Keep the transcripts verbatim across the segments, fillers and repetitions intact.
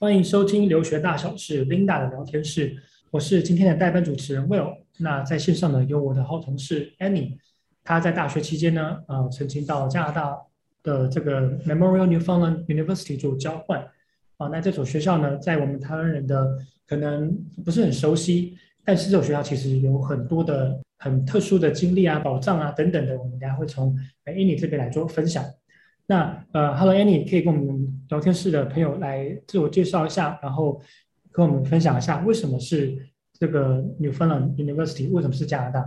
欢迎收听留学大小事 Linda 的聊天室，我是今天的代班主持人 Will。 那在线上呢有我的好同事 Annie， 她在大学期间呢、呃、曾经到加拿大的这个 Memorial Newfoundland University 做交换、啊、那这所学校呢在我们台湾人的可能不是很熟悉，但是这所学校其实有很多的很特殊的经历啊、宝藏啊等等的，我们等一下会从 Annie 这边来做分享。那呃 ，Hello Annie， 可以跟我们聊天室的朋友来自我介绍一下，然后跟我们分享一下为什么是这个 Newfoundland University， 为什么是加拿大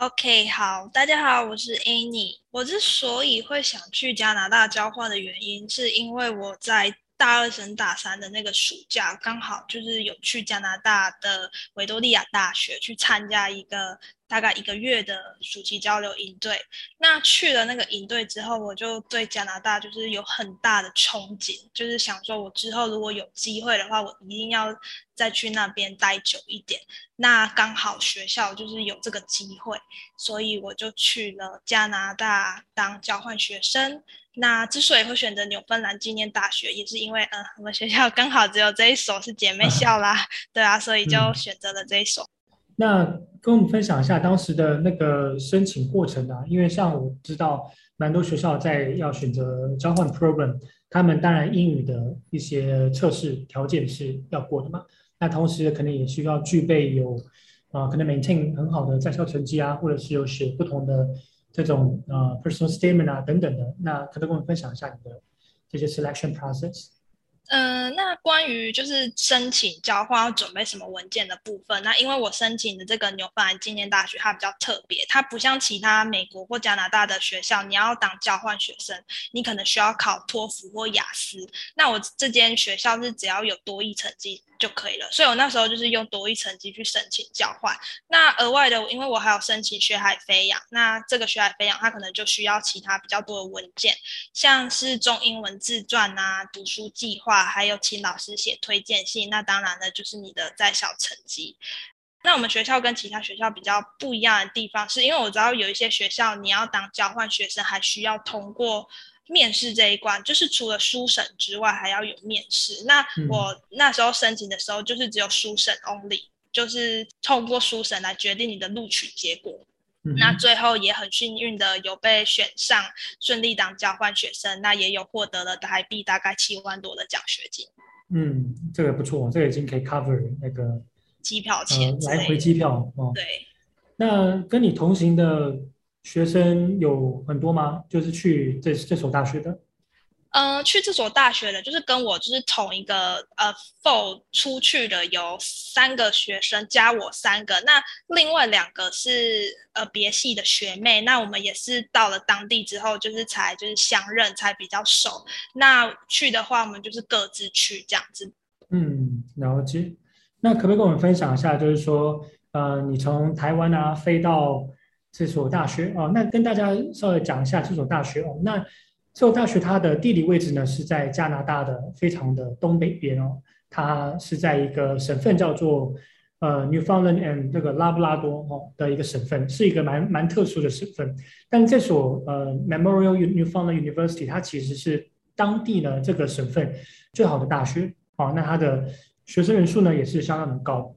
？OK， 好，大家好，我是 Annie。我之所以会想去加拿大交换的原因，是因为我在大二升大三的那个暑假，刚好就是有去加拿大的维多利亚大学去参加一个大概一个月的暑期交流营队。那去了那个营队之后，我就对加拿大就是有很大的憧憬，就是想说我之后如果有机会的话，我一定要再去那边待久一点。那刚好学校就是有这个机会，所以我就去了加拿大当交换学生。那之所以会选择纽芬兰纪念大学，也是因为嗯，我们学校刚好只有这一所是姐妹校啦，啊对啊，所以就选择了这一所。嗯，那跟我们分享一下当时的那个申请过程啊，因为像我知道蛮多学校在要选择交换 program， 他们当然英语的一些测试条件是要过的嘛，那同时可能也需要具备有、呃、可能 maintain 很好的在校成绩啊，或者是有写不同的这种、呃、personal statement 啊等等的，那可能跟我们分享一下你的这些 selection process。呃，那关于就是申请交换要准备什么文件的部分，那因为我申请的这个纽芬兰纪念大学它比较特别，它不像其他美国或加拿大的学校，你要当交换学生你可能需要考托福或雅思，那我这间学校是只要有多益成绩就可以了，所以我那时候就是用多益成绩去申请交换。那额外的因为我还有申请学海飞扬，那这个学海飞扬它可能就需要其他比较多的文件，像是中英文自传啊、读书计划，还有请老师写推荐信，那当然了就是你的在校成绩。那我们学校跟其他学校比较不一样的地方是，因为我知道有一些学校你要当交换学生还需要通过面试这一关，就是除了书审之外还要有面试，那我那时候申请的时候就是只有书审 only， 就是通过书审来决定你的录取结果，那最后也很幸运的有被选上，顺利当交换学生，那也有获得了台币大概七万多的奖学金。嗯，这个不错，这个已经可以 cover 那个机票钱、呃、来回机票、哦、对。那跟你同行的学生有很多吗？就是去 这, 这所大学的呃，去这所大学的就是跟我就是同一个呃 F O 出去的有三个学生加我三个，那另外两个是呃别系的学妹，那我们也是到了当地之后就是才就是相认才比较熟，那去的话我们就是各自去这样子。嗯，了解。那可不可以跟我们分享一下就是说呃，你从台湾啊飞到这所大学哦，那跟大家稍微讲一下这所大学哦。那这所大学它的地理位置呢是在加拿大的非常的东北边哦，它是在一个省份叫做呃 Newfoundland and 这个 Labrador、哦、的一个省份，是一个 蛮, 蛮特殊的省份。但这所呃 Memorial Newfoundland University 它其实是当地呢这个省份最好的大学哦，那它的学生人数呢也是相当的高。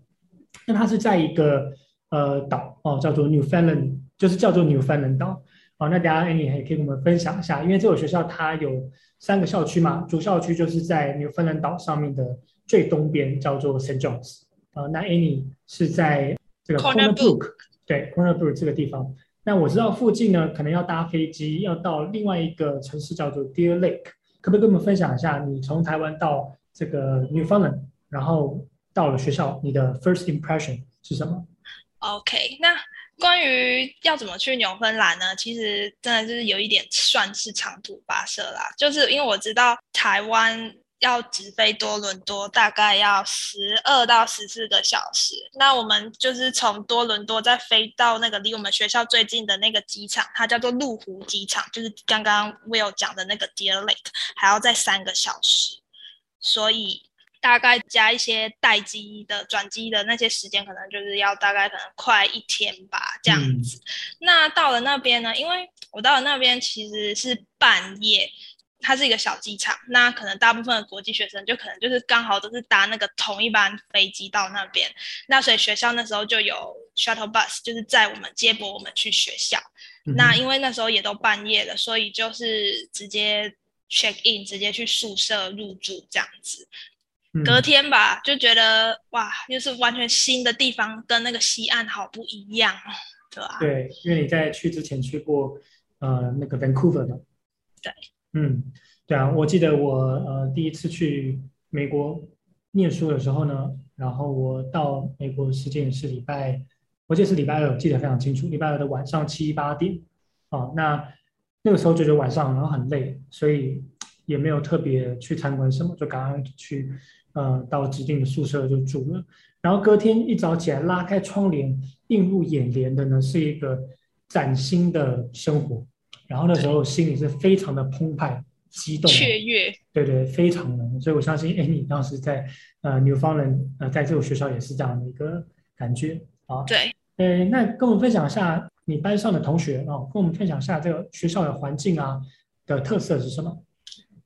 那它是在一个呃岛哦，叫做 Newfoundland， 就是叫做 Newfoundland 岛。好，那等一下 Annie 也可以跟我们分享一下，因为这所学校它有三个校区嘛，主校区就是在纽芬兰岛上面的最东边，叫做 Saint John's、呃、那 Annie 是在这个 Corner Brook， 对 Corner Brook 这个地方。那我知道附近呢可能要搭飞机要到另外一个城市叫做 Deer Lake， 可不可以跟我们分享一下你从台湾到这个 Newfoundland 然后到了学校你的 first impression 是什么？ OK， 那关于要怎么去纽芬兰呢，其实真的就是有一点算是长途跋涉啦，就是因为我知道台湾要直飞多伦多大概要十二到十四个小时，那我们就是从多伦多再飞到那个离我们学校最近的那个机场，它叫做鹿湖机场，就是刚刚 Will 讲的那个 Deer Lake， 还要再三个小时，所以大概加一些待机的转机的那些时间可能就是要大概可能快一天吧这样子、嗯、那到了那边呢，因为我到了那边其实是半夜，它是一个小机场，那可能大部分的国际学生就可能就是刚好都是搭那个同一班飞机到那边，那所以学校那时候就有 shuttle bus 就是载我们接驳我们去学校、嗯、那因为那时候也都半夜了，所以就是直接 check in 直接去宿舍入住这样子。隔天吧就觉得哇又是完全新的地方，跟那个西岸好不一样，对吧、啊？对，因为你在去之前去过呃那个 Vancouver 的。对，嗯，对啊，我记得我呃第一次去美国念书的时候呢，然后我到美国时间也是礼拜，我记得是礼拜二，记得非常清楚，礼拜二的晚上七八点啊、哦，那那个时候就觉得晚上然后很累，所以也没有特别去参观什么，就赶快去。呃，到指定的宿舍就住了，然后隔天一早起来拉开窗帘，映入眼帘的呢是一个崭新的生活，然后那时候心里是非常的澎湃、激动、雀跃，对对，非常的。所以我相信 Annie 当时在呃 Newfoundland 呃在这个学校也是这样的一个感觉啊。对，呃，那跟我们分享一下你班上的同学啊、哦，跟我们分享一下这个学校的环境啊的特色是什么？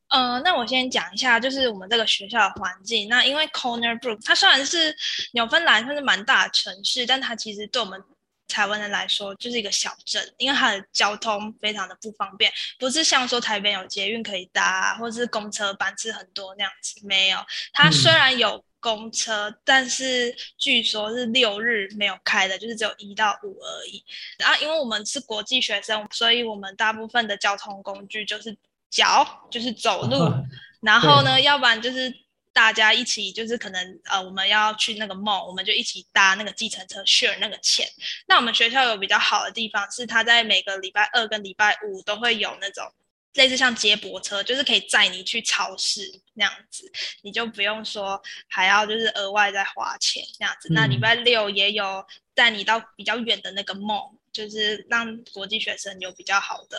呃，那我先讲一下，就是我们这个学校的环境。那因为 Corner Brook 它虽然是纽芬兰算是蛮大的城市，但它其实对我们台湾人来说就是一个小镇，因为它的交通非常的不方便，不是像说台北有捷运可以搭，或是公车班次很多那样子，没有。它虽然有公车，但是据说是六日没有开的，就是只有一到五而已。然后因为我们是国际学生，所以我们大部分的交通工具就是。脚就是走路、啊、然后呢要不然就是大家一起就是可能呃我们要去那个 mall 我们就一起搭那个计程车 share 那个钱。那我们学校有比较好的地方是它在每个礼拜二跟礼拜五都会有那种类似像接驳车，就是可以载你去超市那样子，你就不用说还要就是额外再花钱那样子、嗯、那礼拜六也有带你到比较远的那个 mall， 就是让国际学生有比较好的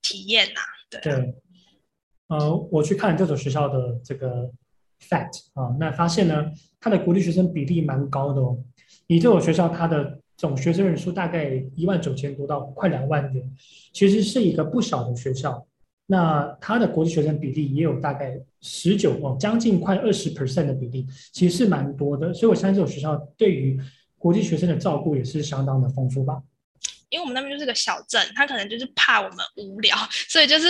体验啊。对， 对，呃，我去看这所学校的这个 fact 啊，那发现呢，它的国际学生比例蛮高的哦。以这所学校它的总学生人数大概一万九千多到快两万人，其实是一个不小的学校。那它的国际学生比例也有大概十九哦，将近快二十 percent 的比例，其实是蛮多的。所以我相信这所学校对于国际学生的照顾也是相当的丰富吧。因为我们那边就是个小镇，他可能就是怕我们无聊，所以就是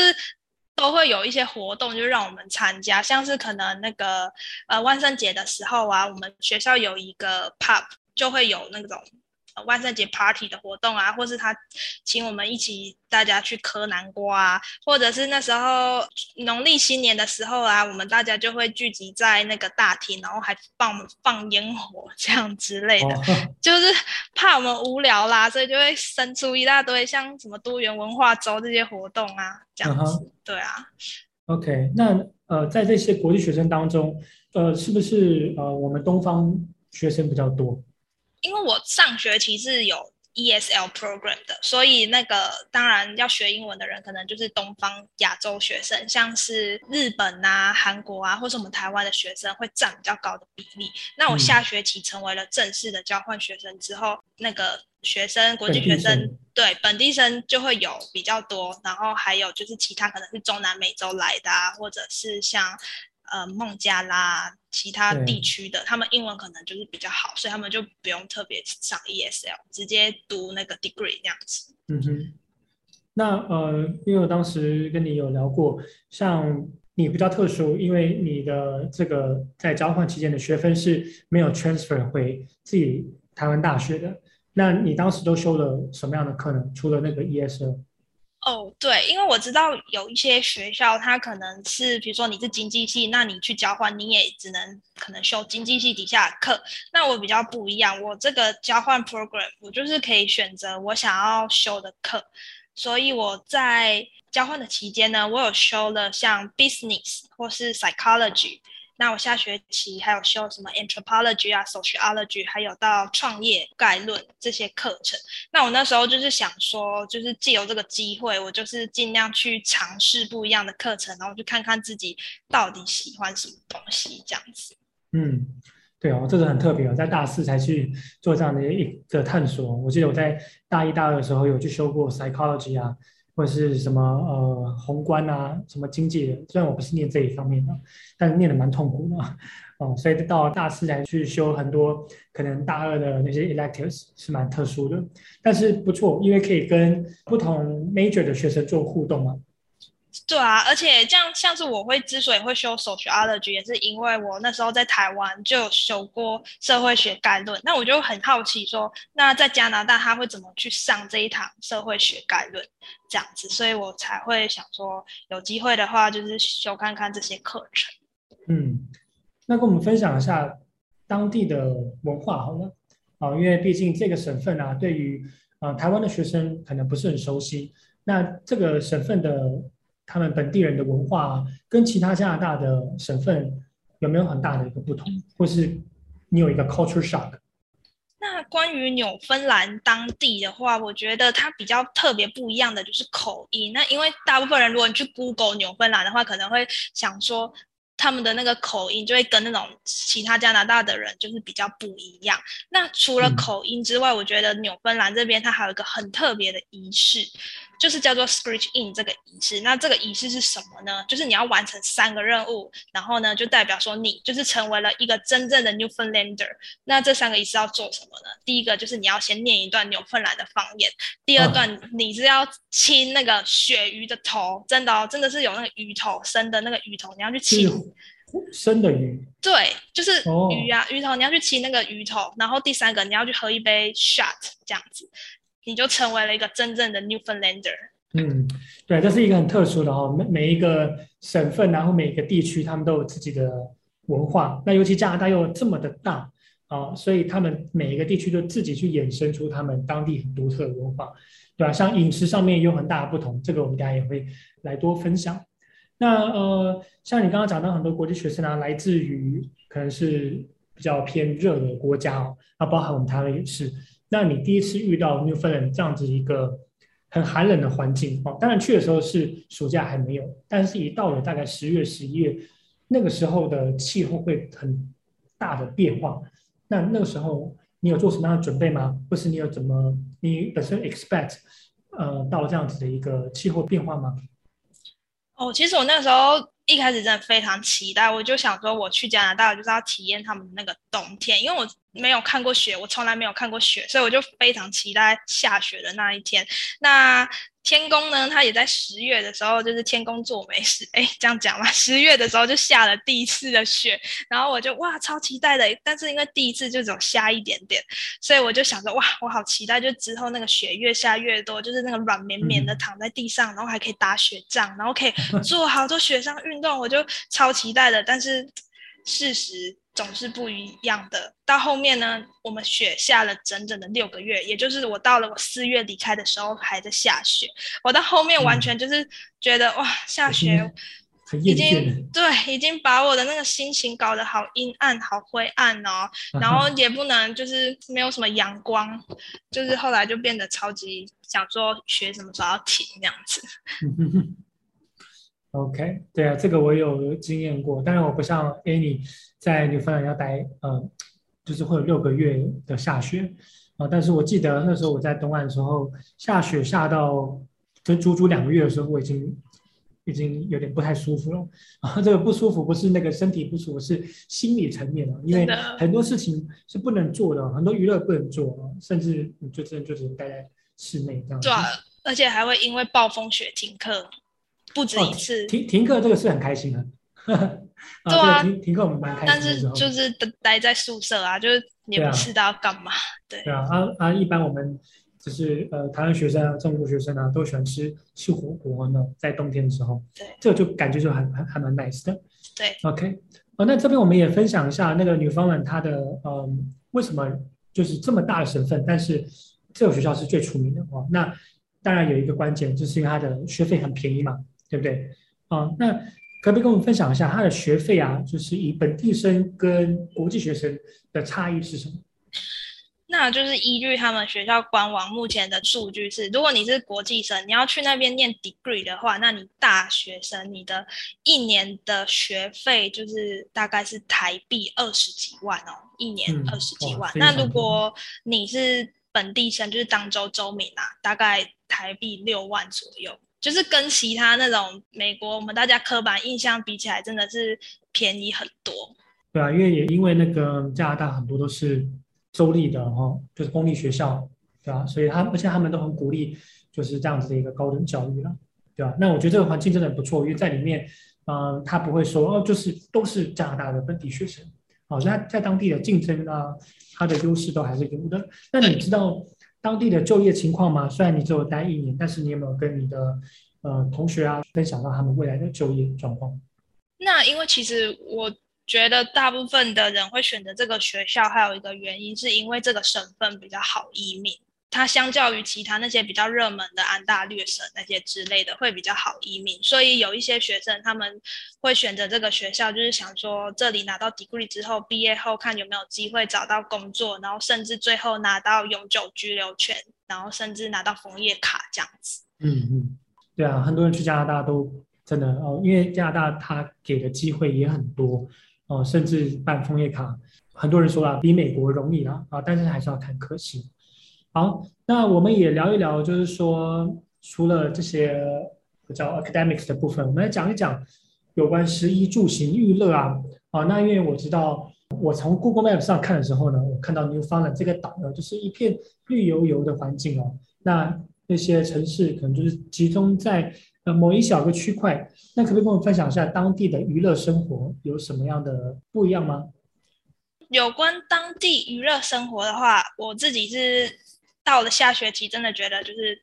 都会有一些活动就让我们参加，像是可能那个呃万圣节的时候啊，我们学校有一个 pub 就会有那种、呃、万圣节 party 的活动啊，或是他请我们一起大家去磕南瓜啊，或者是那时候农历新年的时候啊，我们大家就会聚集在那个大厅，然后还放放烟火这样之类的、哦、就是怕我们无聊啦，所以就会生出一大堆像什么多元文化周这些活动啊这样子、嗯、对啊。 OK， 那呃，在这些国际学生当中呃，是不是呃我们东方学生比较多？因为我上学期是有E S L program 的，所以那个当然要学英文的人可能就是东方亚洲学生，像是日本啊韩国啊或是我们台湾的学生会占比较高的比例。那我下学期成为了正式的交换学生之后、嗯、那个学生国际学生本对本地生就会有比较多，然后还有就是其他可能是中南美洲来的啊，或者是像呃孟加拉其他地区的，他们英文可能就是比较好，所以他们就不用特别上 E S L， 直接读那个 degree 那样子。嗯哼，那呃，因为我当时跟你有聊过，像你比较特殊，因为你的这个在交换期间的学分是没有 transfer 回自己台湾大学的，那你当时都修了什么样的课呢？除了那个 E S L？哦，对，因为我知道有一些学校它可能是比如说你是经济系，那你去交换你也只能可能修经济系底下的课，那我比较不一样，我这个交换 program 我就是可以选择我想要修的课，所以我在交换的期间呢，我有修了像 business 或是 psychology， 那我下学期还有修什么 anthropology 啊 sociology 还有到创业概论这些课程。那我那时候就是想说就是藉由这个机会，我就是尽量去尝试不一样的课程，然后去看看自己到底喜欢什么东西这样子。嗯，对哦，这个很特别哦，在大四才去做这样的一个探索。我记得我在大一大二的时候有去修过 psychology 啊，或者是什么呃宏观啊，什么经济的。虽然我不是念这一方面的，但是念的蛮痛苦的哦，所以到大四才去修很多可能大二的那些 electives 是蛮特殊的，但是不错，因为可以跟不同 major 的学生做互动嘛。对啊，而且这样像是我会之所以会修 sociology 也是因为我那时候在台湾就有修过社会学概论，那我就很好奇说那在加拿大他会怎么去上这一堂社会学概论这样子，所以我才会想说有机会的话就是修看看这些课程。嗯，那跟我们分享一下当地的文化好了、哦、因为毕竟这个省份啊对于、呃、台湾的学生可能不是很熟悉，那这个省份的他们本地人的文化跟其他加拿大的省份有没有很大的一个不同，或是你有一个 culture shock？ 那关于纽芬兰当地的话，我觉得它比较特别不一样的就是口音。那因为大部分人如果你去 Google 纽芬兰的话，可能会想说他们的那个口音就会跟那种其他加拿大的人就是比较不一样。那除了口音之外、嗯、我觉得纽芬兰这边它还有一个很特别的仪式，就是叫做 Screech In 这个仪式。那这个仪式是什么呢？就是你要完成三个任务，然后呢就代表说你就是成为了一个真正的 Newfoundlander。 那这三个仪式要做什么呢？第一个就是你要先念一段纽芬兰的方言，第二段你是要亲那个鱈鱼的头，真的、哦、真的是有那个鱼头，生的那个鱼头你要去亲、嗯生的鱼，对，就是鱼啊、oh. 鱼头你要去骑那个鱼头，然后第三个你要去喝一杯 shot， 这样子你就成为了一个真正的 Newfoundlander。 嗯，对，这是一个很特殊的、哦、每, 每一个省份然后每一个地区他们都有自己的文化，那尤其加拿大又这么的大、啊、所以他们每一个地区都自己去衍生出他们当地很独特的文化，对吧、啊？像饮食上面有很大的不同，这个我们等一下也会来多分享。那呃，像你刚刚讲到很多国际学生啊，来自于可能是比较偏热的国家哦，啊，包含我们台湾也是。那你第一次遇到 Newfoundland 这样子一个很寒冷的环境哦，当然去的时候是暑假还没有，但是一到了大概十月、十一月，那个时候的气候会很大的变化。那那个时候你有做什么样的准备吗？或是你有怎么你本身 expect 呃到这样子的一个气候变化吗？哦，其实我那时候一开始真的非常期待，我就想说我去加拿大就是要体验他们的那个冬天，因为我没有看过雪，我从来没有看过雪，所以我就非常期待下雪的那一天。那天公呢，他也在十月的时候，就是天公做美事，哎，这样讲嘛，十月的时候就下了第一次的雪，然后我就哇超期待的，但是因为第一次就只有下一点点，所以我就想说哇我好期待，就之后那个雪越下越多，就是那个软绵绵的躺在地上，然后还可以打雪仗，然后可以做好多雪上运动，我就超期待的。但是事实总是不一样的，到后面呢我们雪下了整整的六个月，也就是我到了我四月离开的时候还在下雪，我到后面完全就是觉得、嗯、哇下雪已经对已经把我的那个心情搞得好阴暗好灰暗哦、啊、然后也不能就是没有什么阳光，就是后来就变得超级想说雪什么时候要停那样子、嗯、OK， 对啊，这个我有经验过，当然我不像 Annie在纽芬兰要待、呃、就是会有六个月的下雪、呃、但是我记得那时候我在东岸的时候下雪下到就足足两个月的时候，我已经已经有点不太舒服了、啊、这个不舒服不是那个身体不舒服，是心理层面的，因为很多事情是不能做的，很多娱乐不能做，甚至你就真的就只能待在室内这样。对啊，而且还会因为暴风雪停课不止一次、哦、停, 停课这个是很开心的对啊，停课我们蛮开心的，但是就是待在宿舍啊，就是也不知道干嘛。对 啊, 对 啊, 啊, 啊一般我们就是呃台湾学生啊中国学生啊都喜欢吃吃火锅呢，在冬天的时候，对，这个就感觉就还还还蛮 nice 的。对 OK、哦、那这边我们也分享一下那个Newfoundland它的嗯为什么就是这么大的省份，但是这个学校是最出名的哦。那当然有一个关键就是因为它的学费很便宜嘛，对不对啊、哦、那可不可以跟我们分享一下他的学费啊，就是以本地生跟国际学生的差异是什么？那就是依据他们学校官网目前的数据是，如果你是国际生，你要去那边念 degree 的话，那你大学生你的一年的学费就是大概是台币二十几万哦，一年二十几万、嗯、那如果你是本地生，就是当州州民啊，大概台币六万左右，就是跟其他那种美国我们大家刻板印象比起来，真的是便宜很多。对啊，因为也因为那个加拿大很多都是州立的哦，就是公立学校，对啊，所以他而且他们都很鼓励就是这样子的一个高等教育了，对啊，那我觉得这个环境真的很不错，因为在里面，呃，他不会说哦，就是都是加拿大的本地学生，好、哦，所以他在当地的竞争啊，他的优势都还是有的。那你知道当地的就业情况吗？虽然你只有待一年，但是你有没有跟你的呃同学啊分享到他们未来的就业状况？那因为其实我觉得大部分的人会选择这个学校，还有一个原因是因为这个省份比较好移民，它相较于其他那些比较热门的安大略省那些之类的会比较好移民，所以有一些学生他们会选择这个学校，就是想说这里拿到 degree 之后，毕业后看有没有机会找到工作，然后甚至最后拿到永久居留权，然后甚至拿到枫叶卡这样子。嗯嗯，对啊，很多人去加拿大都真的哦，因为加拿大它给的机会也很多哦，甚至办枫叶卡，很多人说啦比美国容易啦啊，但是还是要看科系。好，那我们也聊一聊，就是说除了这些比较 academics 的部分，我们来讲一讲有关食衣住行娱乐啊。啊，那因为我知道，我从 Google Map 上看的时候呢，我看到 Newfoundland 这个岛呢，就是一片绿油油的环境哦。那那些城市可能就是集中在呃某一小个区块。那可不可以跟我们分享一下当地的娱乐生活有什么样的不一样吗？有关当地娱乐生活的话，我自己是。到了下学期真的觉得就是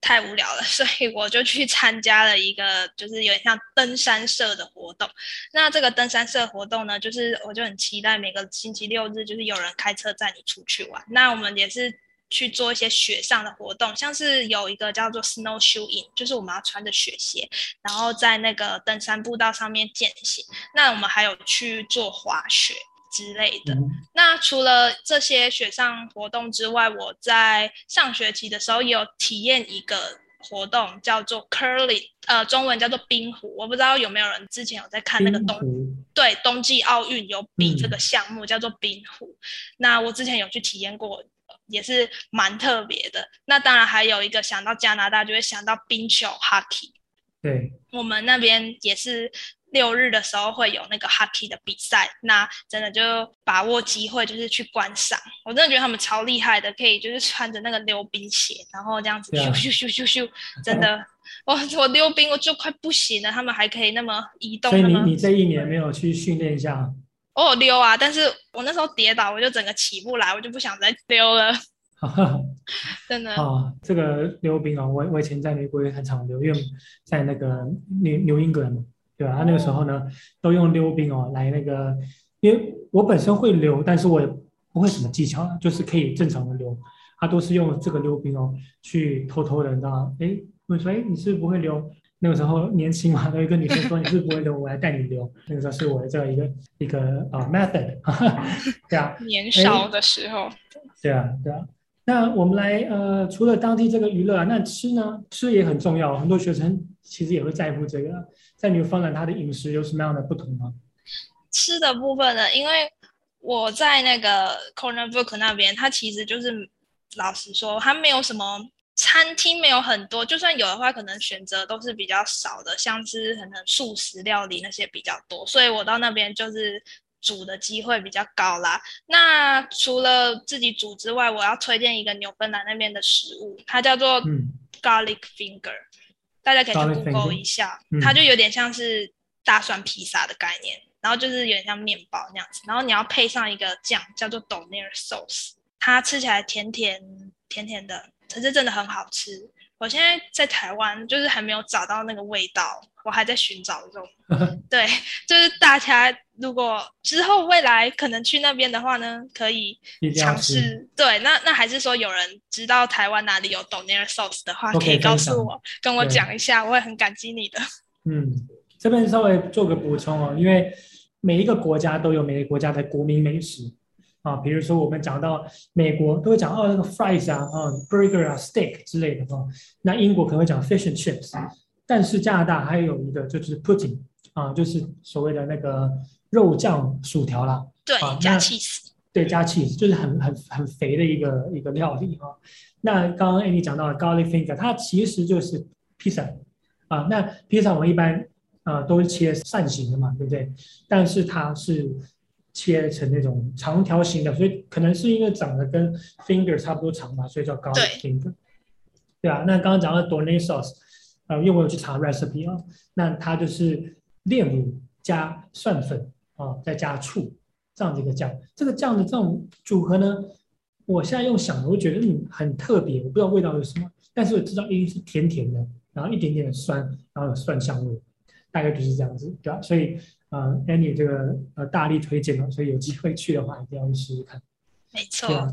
太无聊了，所以我就去参加了一个就是有点像登山社的活动。那这个登山社活动呢，就是我就很期待每个星期六日就是有人开车载你出去玩。那我们也是去做一些雪上的活动，像是有一个叫做 Screech In， 就是我们要穿着雪鞋然后在那个登山步道上面健行。那我们还有去做滑雪之类的。那除了这些雪上活动之外，我在上学期的时候也有体验一个活动，叫做 curling， 呃，中文叫做冰壶。我不知道有没有人之前有在看那个冬对冬季奥运有比这个项目、嗯、叫做冰壶。那我之前有去体验过，也是蛮特别的。那当然还有一个想到加拿大就会想到冰球 hockey， 对，我们那边也是。六日的时候会有那个 hockey 的比赛，那真的就把握机会，就是去观赏。我真的觉得他们超厉害的，可以就是穿着那个溜冰鞋，然后这样子咻咻咻咻咻，真的，我我溜冰我就快不行了，他们还可以那么移动。所以你你这一年没有去训练一下？我有溜啊，但是我那时候跌倒，我就整个起不来，我就不想再溜了。真的、哦、这个溜冰啊、哦，我我以前在美国也很常溜，因为在那个牛牛英格兰嘛。对啊，那个时候呢，都用溜冰哦来那个，因为我本身会溜，但是我也不会什么技巧，就是可以正常的溜，他、啊、都是用这个溜冰哦去偷偷的，你知道吗？哎，我说哎，你是不会溜？那个时候年轻嘛，都会跟女生说你是不会溜，我来带你溜。那个时候是我的这样一个一个啊、uh, method， 对啊，年少的时候，对啊对啊。那我们来呃，除了当地这个娱乐啊，那吃呢？吃也很重要，很多学生其实也会在乎这个。在Newfoundland它的饮食有什么样的不同吗？吃的部分呢，因为我在那个 Corner Brook 那边，它其实就是老实说，它没有什么餐厅，没有很多，就算有的话，可能选择都是比较少的，像是可能素食料理那些比较多，所以我到那边就是。煮的机会比较高啦。那除了自己煮之外，我要推荐一个纽芬兰那边的食物，它叫做 Garlic Finger，、嗯、大家可以去 Google 一下、嗯，它就有点像是大蒜披萨的概念，然后就是有点像面包那样子，然后你要配上一个酱叫做 Doner Sauce， 它吃起来甜甜甜甜的，可是真的很好吃。我现在在台湾就是还没有找到那个味道，我还在寻找中。对，就是大家如果之后未来可能去那边的话呢，可以尝试。对，那那还是说有人知道台湾哪里有 Doner Sauce 的话， okay, 可以告诉我，跟我讲一下，我会很感激你的。嗯，这边稍微做个补充哦，因为每一个国家都有每个国家的国民美食。啊，比如说我们讲到美国都会讲哦那个 fries 啊、啊 burger 啊、steak 之类的哦。那英国可能会讲 fish and chips， 但是加拿大还有一个就是 poutine 啊，就是所谓的那个肉酱薯条啦。对，啊、加 cheese。对，加 cheese 就是很很很肥的一个一个料理啊。那刚刚 Annie 讲到的 garlic finger， 它其实就是披萨啊。那披萨我们一般啊、呃、都是切扇形的嘛，对不对？但是它是切成那种长条形的，所以可能是因为长得跟 finger 差不多长嘛，所以叫 garlic finger。对啊，那刚刚讲到 Doner sauce， 呃，因为我有去查 recipe 啊，那它就是炼乳加蒜粉啊，再加醋这样的一个酱。这个酱的这种组合呢，我现在用想的，我觉得嗯很特别，我不知道味道有什么，但是我知道一定是甜甜的，然后一点点的酸，然后有蒜香味，大概就是这样子，对吧、啊？所以。呃 Annie 这个呃大力推荐了，所以有机会去的话一定要去试试看。没错。啊、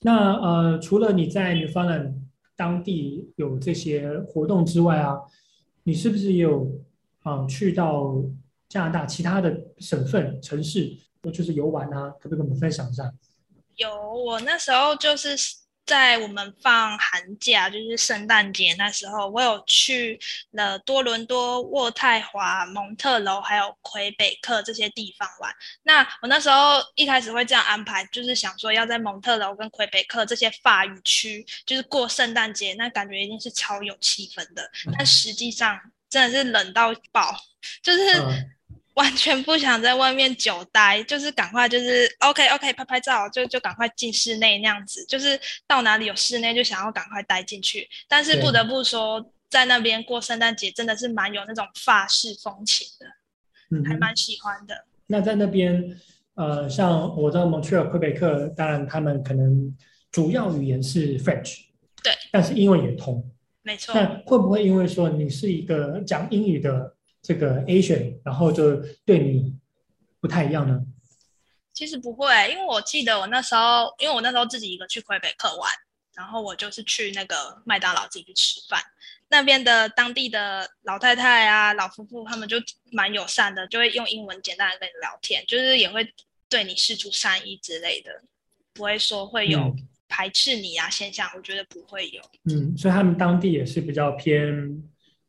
那呃，除了你在 Newfoundland 当地有这些活动之外啊，你是不是也有啊、呃、去到加拿大其他的省份、城市，就是游玩啊？可不可以跟我们分享一下？有，我那时候就是在我们放寒假，就是圣诞节那时候，我有去了多伦多、渥太华、蒙特楼还有魁北克这些地方玩。那我那时候一开始会这样安排，就是想说要在蒙特楼跟魁北克这些法语区就是过圣诞节，那感觉一定是超有气氛的，但实际上真的是冷到爆，就是、嗯完全不想在外面久待，就是赶快就是 OK OK 拍拍照就就赶快进室内那样子，就是到哪里有室内就想要赶快待进去。但是不得不说，在那边过圣诞节真的是蛮有那种法式风情的，嗯、还蛮喜欢的。那在那边，呃，像我在蒙特利尔、魁北克，当然他们可能主要语言是 French， 对，但是英文也通，没错。那会不会因为说你是一个讲英语的？这个 Asian 然后就对你不太一样呢？其实不会，因为我记得我那时候因为我那时候自己一个去魁北克玩，然后我就是去那个麦当劳自己去吃饭，那边的当地的老太太啊老夫妇他们就蛮友善的，就会用英文简单的跟你聊天，就是也会对你释出善意之类的，不会说会有排斥你啊现象，我觉得不会有。嗯，所以他们当地也是比较偏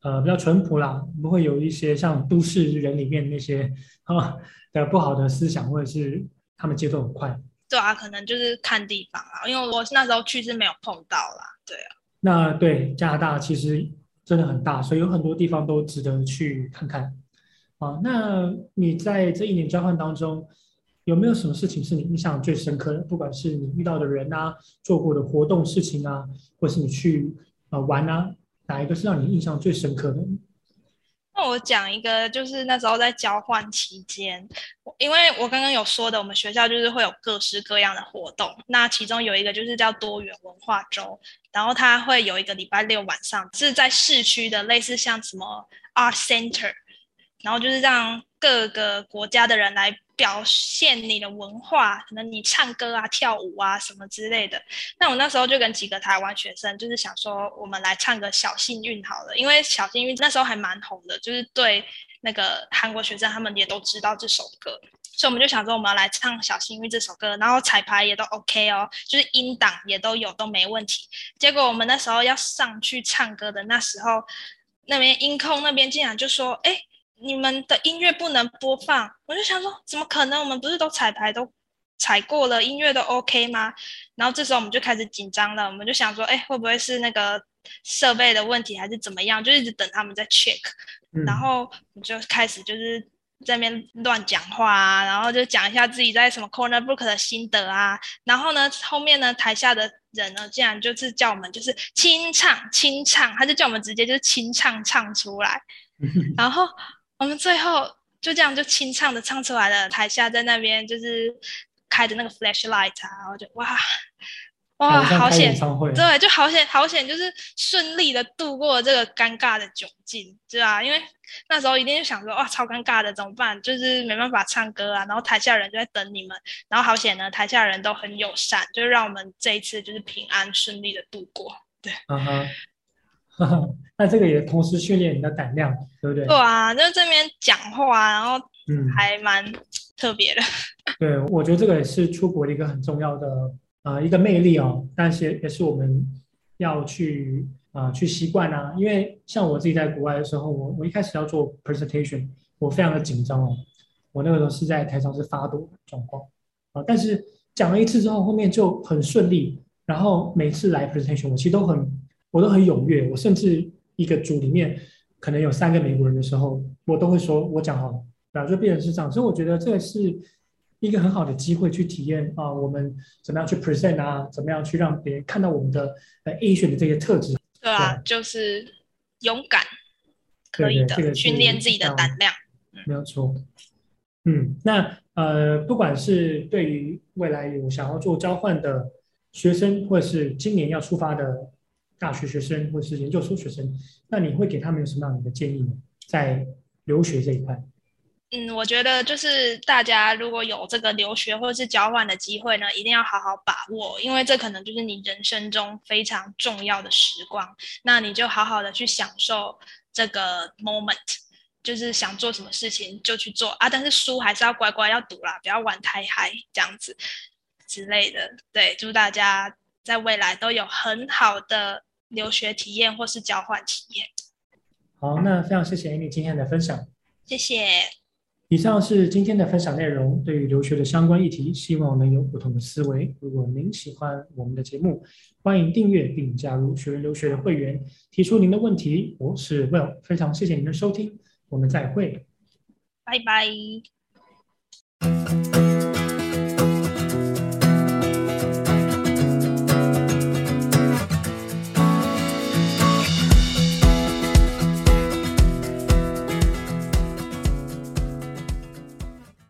呃，比较淳朴啦，不会有一些像都市人里面那些啊的不好的思想，或者是他们节奏很快。对啊，可能就是看地方啊，因为我那时候去是没有碰到啦，对啊。那对加拿大其实真的很大，所以有很多地方都值得去看看啊。那你在这一年交换当中，有没有什么事情是你印象最深刻的？不管是你遇到的人啊，做过的活动事情啊，或是你去啊、呃、玩啊。哪一个是让你印象最深刻的？那我讲一个，就是那时候在交换期间，因为我刚刚有说的，我们学校就是会有各式各样的活动，那其中有一个就是叫多元文化周，然后它会有一个礼拜六晚上是在市区的类似像什么 Art Center， 然后就是让各个国家的人来表现你的文化，可能你唱歌啊跳舞啊什么之类的。那我那时候就跟几个台湾学生就是想说我们来唱个小幸运好了，因为小幸运那时候还蛮红的，就是对那个韩国学生他们也都知道这首歌，所以我们就想说我们要来唱小幸运这首歌，然后彩排也都 OK 哦，就是音档也都有都没问题。结果我们那时候要上去唱歌的那时候，那边音控那边竟然就说哎你们的音乐不能播放，我就想说怎么可能，我们不是都彩排都踩过了，音乐都 OK 吗？然后这时候我们就开始紧张了，我们就想说哎，会不会是那个设备的问题还是怎么样，就一直等他们在 check、嗯、然后我就开始就是在那边乱讲话啊，然后就讲一下自己在什么 Corner Brook 的心得啊，然后呢后面呢台下的人呢竟然就是叫我们就是清唱清唱，他就叫我们直接就是清唱唱出来然后我们最后就这样就清唱的唱出来了，台下在那边就是开着那个 flashlight 啊，我就哇哇好险，对，就好险好险，就是顺利的度过这个尴尬的窘境，对啊，因为那时候一定就想说哇超尴尬的怎么办，就是没办法唱歌啊，然后台下人就在等你们，然后好险呢台下人都很友善，就让我们这一次就是平安顺利的度过，对。Uh-huh.那这个也同时训练你的胆量，对不对？对啊，就这边讲话，然后还蛮特别的、嗯、对，我觉得这个也是出国的一个很重要的、呃、一个魅力哦，但是也是我们要去、呃、去习惯啊，因为像我自己在国外的时候，我我一开始要做 presentation 我非常的紧张哦，我那个时候是在台上是发抖的状况、呃、但是讲了一次之后，后面就很顺利。然后每次来 presentation， 我其实都很，我都很踊跃。我甚至一个组里面可能有三个美国人的时候，我都会说我讲好了，然后就变成是这样。所以我觉得这是一个很好的机会去体验啊、呃，我们怎么样去 present 啊，怎么样去让别人看到我们的呃 Asian 的这些特质。对啊，对就是勇敢，可以的，对对这个、训练自己的胆量。没有错。嗯，那呃，不管是对于未来有想要做交换的学生，或是今年要出发的大学学生，或是研究所学生，那你会给他们有什么样的建议呢？在留学这一块？嗯，我觉得就是大家如果有这个留学或是交换的机会呢，一定要好好把握，因为这可能就是你人生中非常重要的时光，那你就好好的去享受这个 moment。就是想做什么事情就去做啊，但是书还是要乖乖要读啦，不要玩太嗨这样子之类的。对，祝大家在未来都有很好的留学体验或是交换体验。好，那非常谢谢 Annie 今天的分享。谢谢。以上是今天的分享内容，对于留学的相关议题，希望能有不同的思维。如果您喜欢我们的节目，欢迎订阅并加入学人留学的会员，提出您的问题。我是 Will， 非常谢谢您的收听。我们再会，拜拜。